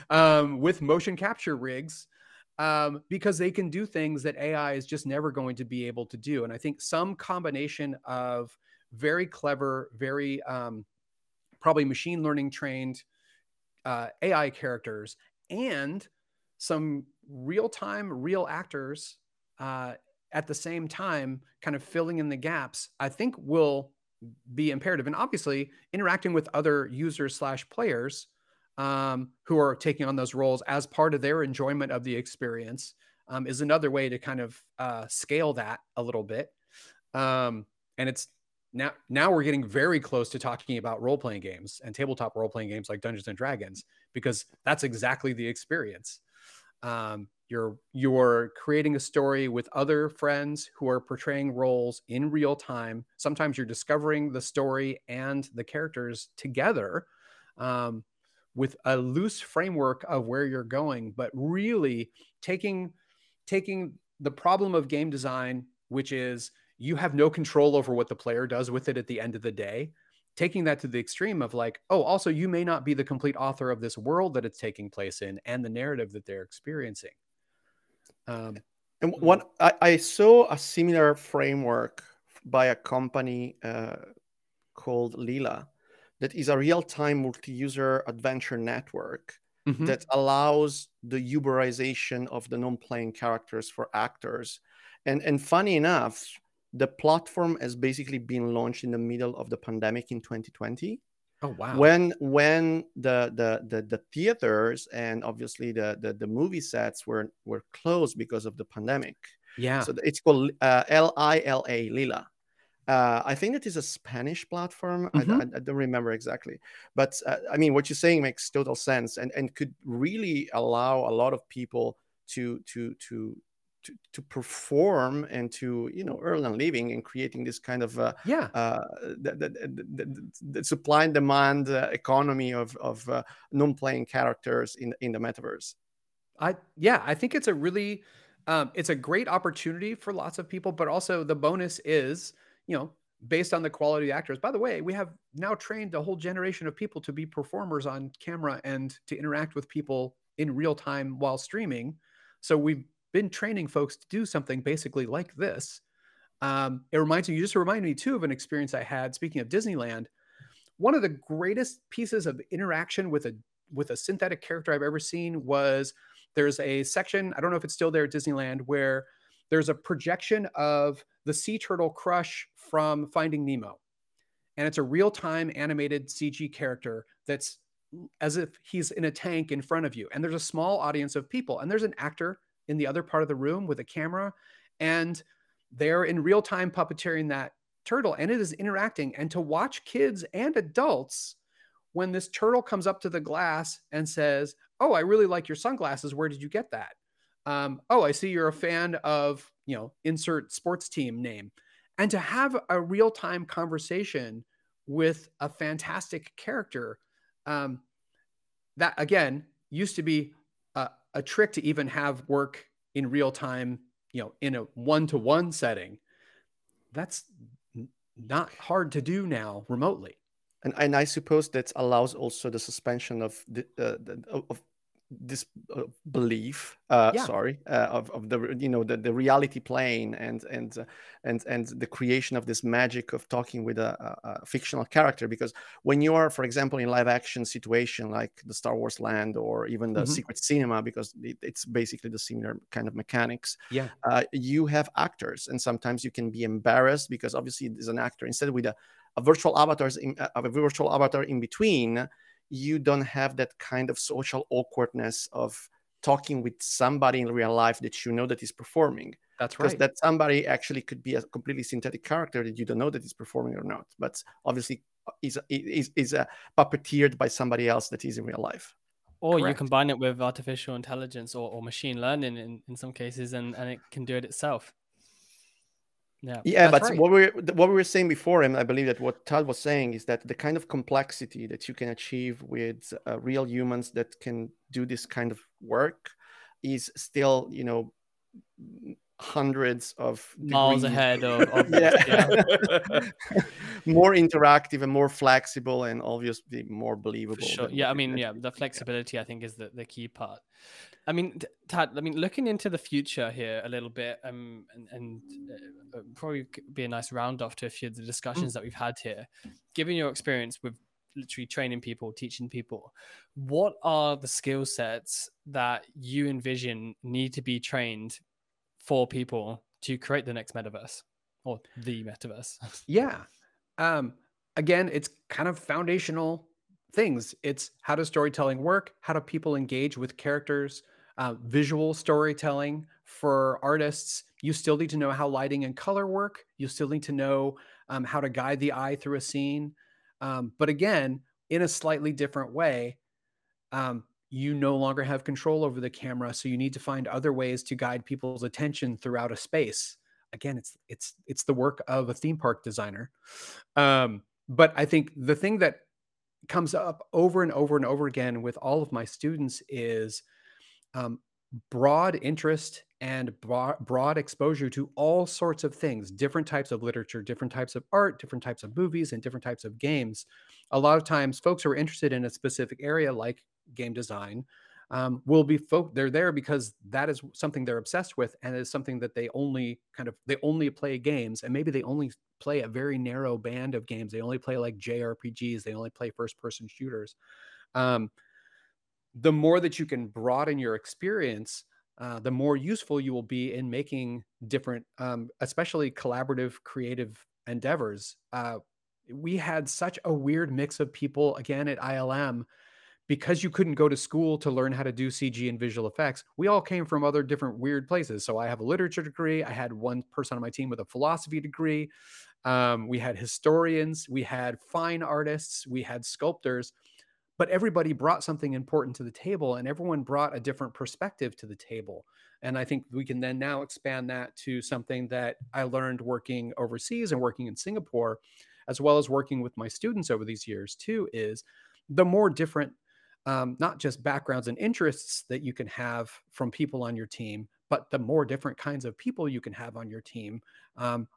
um, with motion capture rigs. Um, because they can do things that A I is just never going to be able to do. And I think some combination of very clever, very um, probably machine learning trained uh, A I characters and some real time, real actors uh, at the same time, kind of filling in the gaps, I think will be imperative. And obviously interacting with other users slash players um, who are taking on those roles as part of their enjoyment of the experience, um, is another way to kind of, uh, scale that a little bit. Um, and it's now, now we're getting very close to talking about role-playing games and tabletop role-playing games like Dungeons and Dragons, because that's exactly the experience. Um, you're, you're creating a story with other friends who are portraying roles in real time. Sometimes you're discovering the story and the characters together. Um, with a loose framework of where you're going, but really taking taking the problem of game design, which is you have no control over what the player does with it at the end of the day, taking that to the extreme of like, oh, also you may not be the complete author of this world that it's taking place in and the narrative that they're experiencing. Um, and one, I, I saw a similar framework by a company uh, called Lila, that is a real-time multi-user adventure network mm-hmm. that allows the uberization of the non-playing characters for actors. And and funny enough, the platform has basically been launched in the middle of the pandemic in twenty twenty. Oh wow! When when the the the, the theaters and obviously the, the the movie sets were were closed because of the pandemic. Yeah. So it's called uh, L I L A, Lila. Uh, I think it is a Spanish platform. Mm-hmm. I, I, I don't remember exactly, but uh, I mean, what you're saying makes total sense, and, and could really allow a lot of people to to to. To, to perform and to, you know, earn a living and creating this kind of uh, yeah uh, the, the, the, the supply and demand uh, economy of of uh, non-playing characters in in the metaverse. I yeah, I think it's a really um, it's a great opportunity for lots of people, but also the bonus is, you know, based on the quality of actors. By the way, we have now trained a whole generation of people to be performers on camera and to interact with people in real time while streaming. So we've been training folks to do something basically like this. Um, it reminds me, you just remind me too of an experience I had, speaking of Disneyland. One of the greatest pieces of interaction with a with a synthetic character I've ever seen was, there's a section, I don't know if it's still there at Disneyland, where there's a projection of the sea turtle Crush from Finding Nemo. And it's a real-time animated C G character that's as if he's in a tank in front of you. And there's a small audience of people, and there's an actor in the other part of the room with a camera, and they're in real time puppeteering that turtle, and it is interacting. And to watch kids and adults, when this turtle comes up to the glass and says, "Oh, I really like your sunglasses. Where did you get that? Um, oh, I see you're a fan of, you know, insert sports team name." And to have a real time conversation with a fantastic character, um, that again used to be a trick to even have work in real time, you know, in a one-to-one setting. That's not hard to do now remotely. And and I suppose that allows also the suspension of the, uh, the of this uh, belief, uh, yeah. sorry, uh, of of the you know the, the reality plane and and uh, and and the creation of this magic of talking with a, a, a fictional character. Because when you are, for example, in live action situation like the Star Wars Land or even the mm-hmm. Secret Cinema, because it, it's basically the similar kind of mechanics. Yeah, uh, you have actors, and sometimes you can be embarrassed because obviously there's an actor instead with a, a virtual avatars in, a, a virtual avatar in between. You don't have that kind of social awkwardness of talking with somebody in real life that you know that is performing. That's right. Because that somebody actually could be a completely synthetic character that you don't know that is performing or not, but obviously is is is uh, puppeteered by somebody else that is in real life. Or Correct. You combine it with artificial intelligence or, or machine learning in, in some cases, and, and it can do it itself. Yeah, yeah but right. what we what we were saying before, and I believe that what Tad was saying is that the kind of complexity that you can achieve with uh, real humans that can do this kind of work is still, you know, hundreds of miles degrees. ahead of, of yeah. Yeah. more interactive and more flexible and obviously more believable. Sure. Yeah, I mean, yeah, the flexibility yeah. I think is the, the key part. I mean, Tad, I mean, looking into the future here a little bit, um, and, and uh, probably be a nice round off to a few of the discussions that we've had here. Given your experience with literally training people, teaching people, what are the skill sets that you envision need to be trained for people to create the next metaverse or the metaverse? Yeah. Um, again, it's kind of foundational things. It's how does storytelling work? How do people engage with characters? Uh, visual storytelling for artists. You still need to know how lighting and color work. You still need to know um, how to guide the eye through a scene. Um, but again, in a slightly different way, um, you no longer have control over the camera. So you need to find other ways to guide people's attention throughout a space. Again, it's, it's, it's the work of a theme park designer. Um, but I think the thing that comes up over and over and over again with all of my students is um, broad interest and broad, broad exposure to all sorts of things, different types of literature, different types of art, different types of movies, and different types of games. A lot of times folks who are interested in a specific area like game design um, will be folk. They're there because that is something they're obsessed with. And it's something that they only kind of, they only play games, and maybe they only play a very narrow band of games. They only play like J R P Gs. They only play first person shooters. Um, the more that you can broaden your experience, uh, the more useful you will be in making different, um, especially collaborative, creative endeavors. Uh, we had such a weird mix of people, again, at I L M, because you couldn't go to school to learn how to do C G and visual effects. We all came from other different weird places. So I have a literature degree. I had one person on my team with a philosophy degree. Um, we had historians, we had fine artists, we had sculptors, but everybody brought something important to the table, and everyone brought a different perspective to the table. And I think we can then now expand that to something that I learned working overseas and working in Singapore, as well as working with my students over these years too, is the more different, um, not just backgrounds and interests that you can have from people on your team, but the more different kinds of people you can have on your team. Um,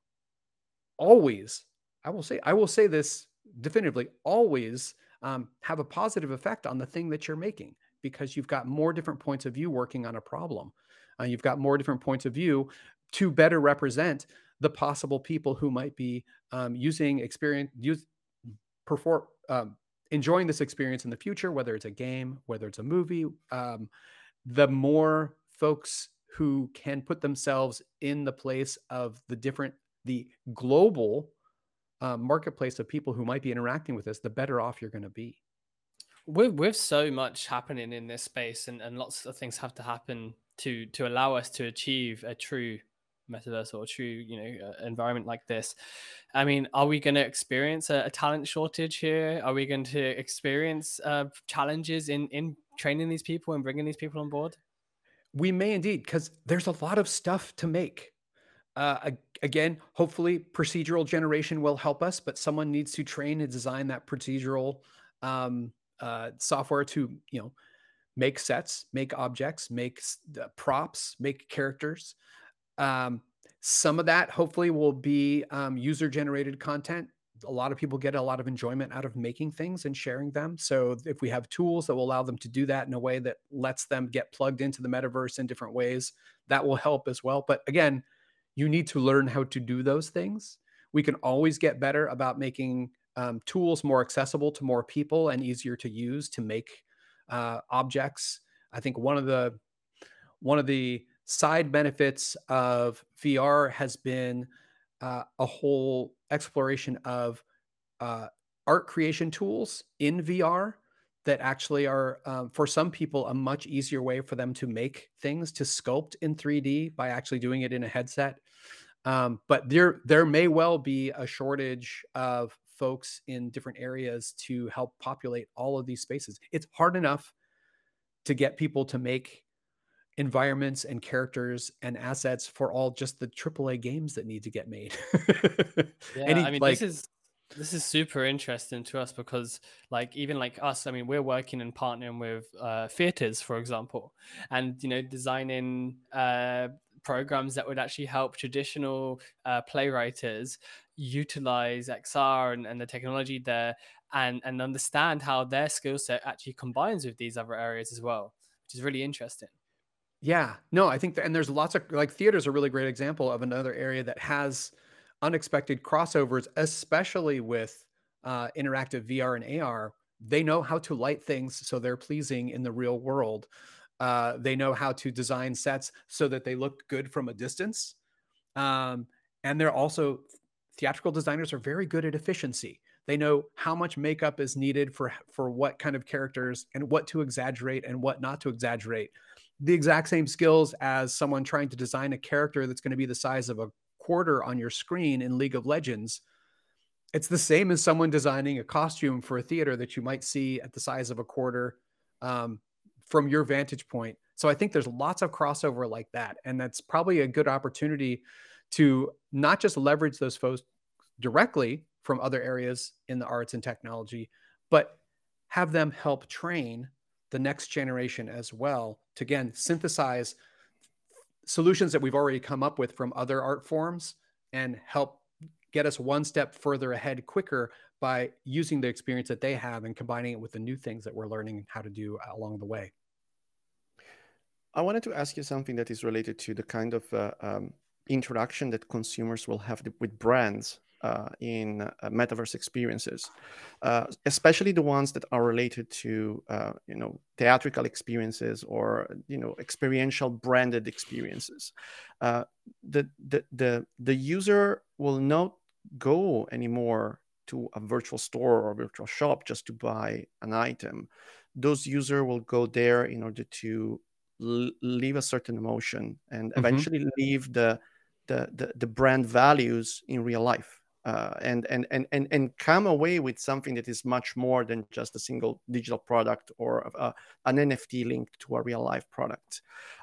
always, I will say, I will say this definitively, always um, have a positive effect on the thing that you're making, because you've got more different points of view working on a problem. Uh, you've got more different points of view to better represent the possible people who might be um, using experience, use, perform, um, enjoying this experience in the future, whether it's a game, whether it's a movie. Um, the more folks who can put themselves in the place of the different, the global uh, marketplace of people who might be interacting with this, the better off you're going to be. With, with so much happening in this space, and, and lots of things have to happen to to allow us to achieve a true metaverse or a true, you know, uh, environment like this. I mean, are we going to experience a, a talent shortage here? Are we going to experience uh, challenges in, in training these people and bringing these people on board? We may indeed, because there's a lot of stuff to make. Uh, again, hopefully procedural generation will help us, but someone needs to train and design that procedural um, uh, software to, you know, make sets, make objects, make uh, props, make characters. Um, some of that hopefully will be um, user-generated content. A lot of people get a lot of enjoyment out of making things and sharing them. So if we have tools that will allow them to do that in a way that lets them get plugged into the metaverse in different ways, that will help as well. But again, you need to learn how to do those things. We can always get better about making um, tools more accessible to more people and easier to use to make uh, objects. I think one of the one of the side benefits of V R has been uh, a whole exploration of uh, art creation tools in V R that actually are, um, for some people, a much easier way for them to make things, to sculpt in three D by actually doing it in a headset. Um, but there, there may well be a shortage of folks in different areas to help populate all of these spaces. It's hard enough to get people to make environments and characters and assets for all just the triple A games that need to get made. yeah, Any, I mean, like, this is... This is super interesting to us because, like, even like us, I mean, we're working and partnering with uh, theaters, for example, and, you know, designing uh, programs that would actually help traditional uh, playwriters utilize X R and, and the technology there and, and understand how their skill set actually combines with these other areas as well, which is really interesting. Yeah, no, I think that, and there's lots of, like, theaters are a really great example of another area that has unexpected crossovers, especially with uh, interactive V R and A R. They know how to light things so they're pleasing in the real world. Uh, they know how to design sets so that they look good from a distance. Um, and they're also, theatrical designers are very good at efficiency. They know how much makeup is needed for, for what kind of characters and what to exaggerate and what not to exaggerate. The exact same skills as someone trying to design a character that's going to be the size of a quarter on your screen in League of Legends. It's the same as someone designing a costume for a theater that you might see at the size of a quarter um, from your vantage point. So I think there's lots of crossover like that. And that's probably a good opportunity to not just leverage those folks directly from other areas in the arts and technology, but have them help train the next generation as well to, again, synthesize solutions that we've already come up with from other art forms and help get us one step further ahead quicker by using the experience that they have and combining it with the new things that we're learning how to do along the way. I wanted to ask you something that is related to the kind of uh, um, interaction that consumers will have with brands uh, in uh, metaverse experiences, uh, especially the ones that are related to, uh, you know, theatrical experiences or, you know, experiential branded experiences. Uh, the, the, the, the user will not go anymore to a virtual store or virtual shop just to buy an item. Those user will go there in order to l- leave a certain emotion and mm-hmm. eventually leave the, the the the brand values in real life, uh, and, and and and and come away with something that is much more than just a single digital product or uh, an N F T linked to a real life product.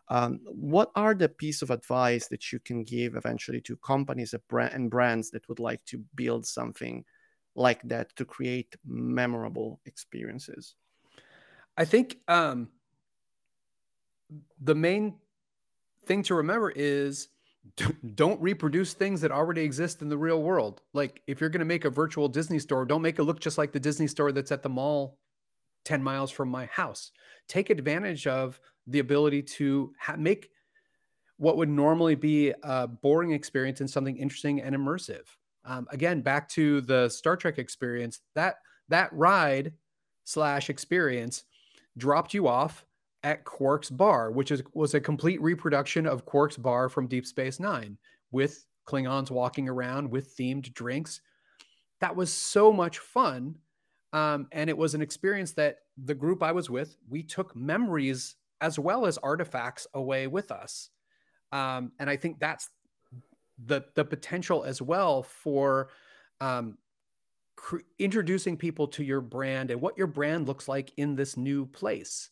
Um, what are the piece of advice that you can give eventually to companies and brands that would like to build something like that to create memorable experiences? I think um, the main thing to remember is don't reproduce things that already exist in the real world. Like if you're going to make a virtual Disney store, don't make it look just like the Disney store that's at the mall ten miles from my house. Take advantage of the ability to ha- make what would normally be a boring experience into something interesting and immersive. Um, again, back to the Star Trek experience, that that ride slash experience dropped you off at Quark's Bar, which is was a complete reproduction of Quark's Bar from Deep Space Nine, with Klingons walking around with themed drinks. That was so much fun. Um, and it was an experience that the group I was with, we took memories as well as artifacts away with us. Um, and I think that's the the potential as well for um, cr- introducing people to your brand and what your brand looks like in this new place,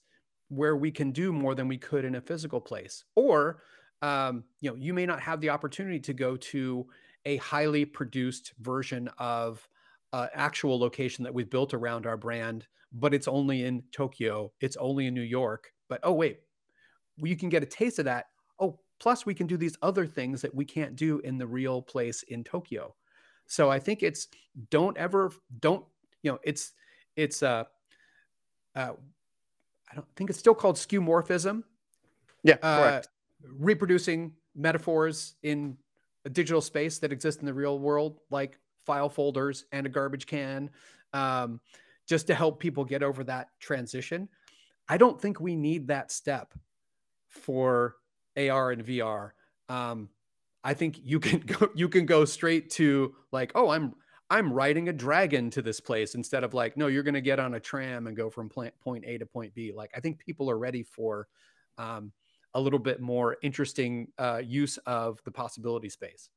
where we can do more than we could in a physical place. Or, um, you know, you may not have the opportunity to go to a highly produced version of uh, actual location that we've built around our brand, but it's only in Tokyo, it's only in New York. But, oh, wait, you can get a taste of that. Oh, plus we can do these other things that we can't do in the real place in Tokyo. So I think it's don't ever, don't, you know, it's, it's, uh, uh, I don't think it's still called skeuomorphism. Yeah, correct. Uh, reproducing metaphors in a digital space that exists in the real world, like file folders and a garbage can, um, just to help people get over that transition. I don't think we need that step for A R and V R. Um, I think you can go, you can go straight to like, oh, I'm I'm riding a dragon to this place, instead of like, no, you're going to get on a tram and go from point A to point B. Like, I think people are ready for um, a little bit more interesting uh, use of the possibility space.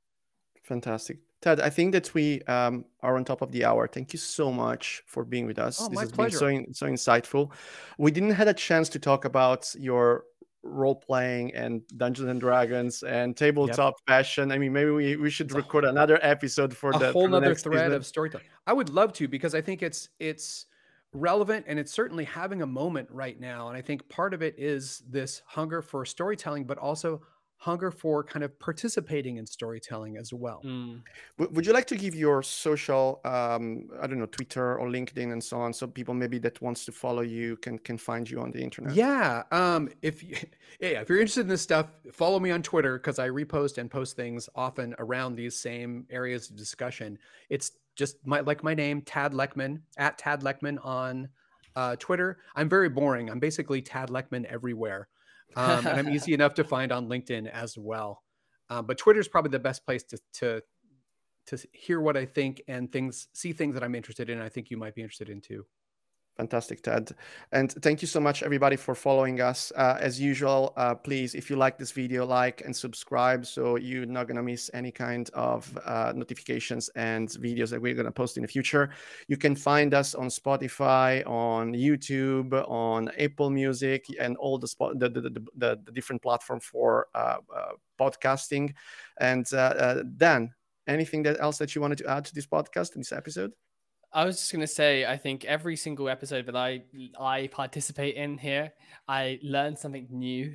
Fantastic. Tad, I think that we um, are on top of the hour. Thank you so much for being with us. Oh, this has pleasure. been so, in, so insightful. We didn't have a chance to talk about your role-playing and Dungeons and Dragons and tabletop yep. fashion. I mean, maybe we, we should record another episode for a the whole for other the next thread season. Of storytelling. I would love to, because I think it's it's relevant and it's certainly having a moment right now. And I think part of it is this hunger for storytelling, but also hunger for kind of participating in storytelling as well. Mm. Would you like to give your social, um, I don't know, Twitter or LinkedIn and so on, so people maybe that wants to follow you can can find you on the internet? Yeah, um, if you, yeah, if you're interested in this stuff, follow me on Twitter, because I repost and post things often around these same areas of discussion. It's just my like my name, Tad Leckman, at Tad Leckman on uh, Twitter. I'm very boring. I'm basically Tad Leckman everywhere. um, and I'm easy enough to find on LinkedIn as well. Um, but Twitter is probably the best place to, to, to hear what I think and things, see things that I'm interested in. I think you might be interested in too. Fantastic, Tad. And thank you so much, everybody, for following us. Uh, as usual, uh, please, if you like this video, like and subscribe, so you're not going to miss any kind of uh, notifications and videos that we're going to post in the future. You can find us on Spotify, on YouTube, on Apple Music, and all the spot, the, the, the, the, the different platforms for uh, uh, podcasting. And uh, uh, Dan, anything that else that you wanted to add to this podcast, this episode? I was just going to say, I think every single episode that I I participate in here, I learn something new.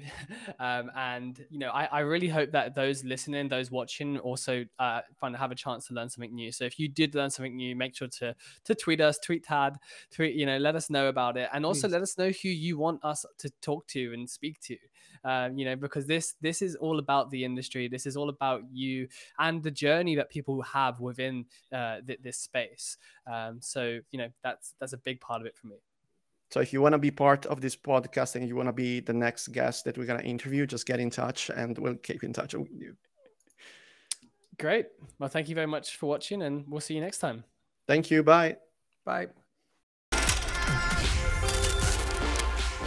um, and, you know, I, I really hope that those listening, those watching also uh, find have a chance to learn something new. So if you did learn something new, make sure to to tweet us, tweet Tad, tweet, you know, let us know about it. And also Please. Let us know who you want us to talk to and speak to. uh, you know, because this this is all about the industry. This is all about you and the journey that people have within uh, th- this space. Um, so, you know, that's that's a big part of it for me. So if you want to be part of this podcast and you want to be the next guest that we're going to interview, just get in touch and we'll keep in touch with you. Great. Well, thank you very much for watching, and we'll see you next time. Thank you. Bye. Bye.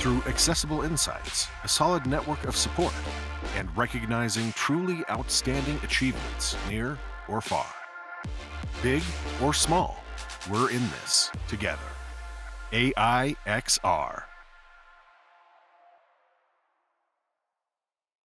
Through accessible insights, a solid network of support, and recognizing truly outstanding achievements near or far. Big or small, we're in this together. A I X R.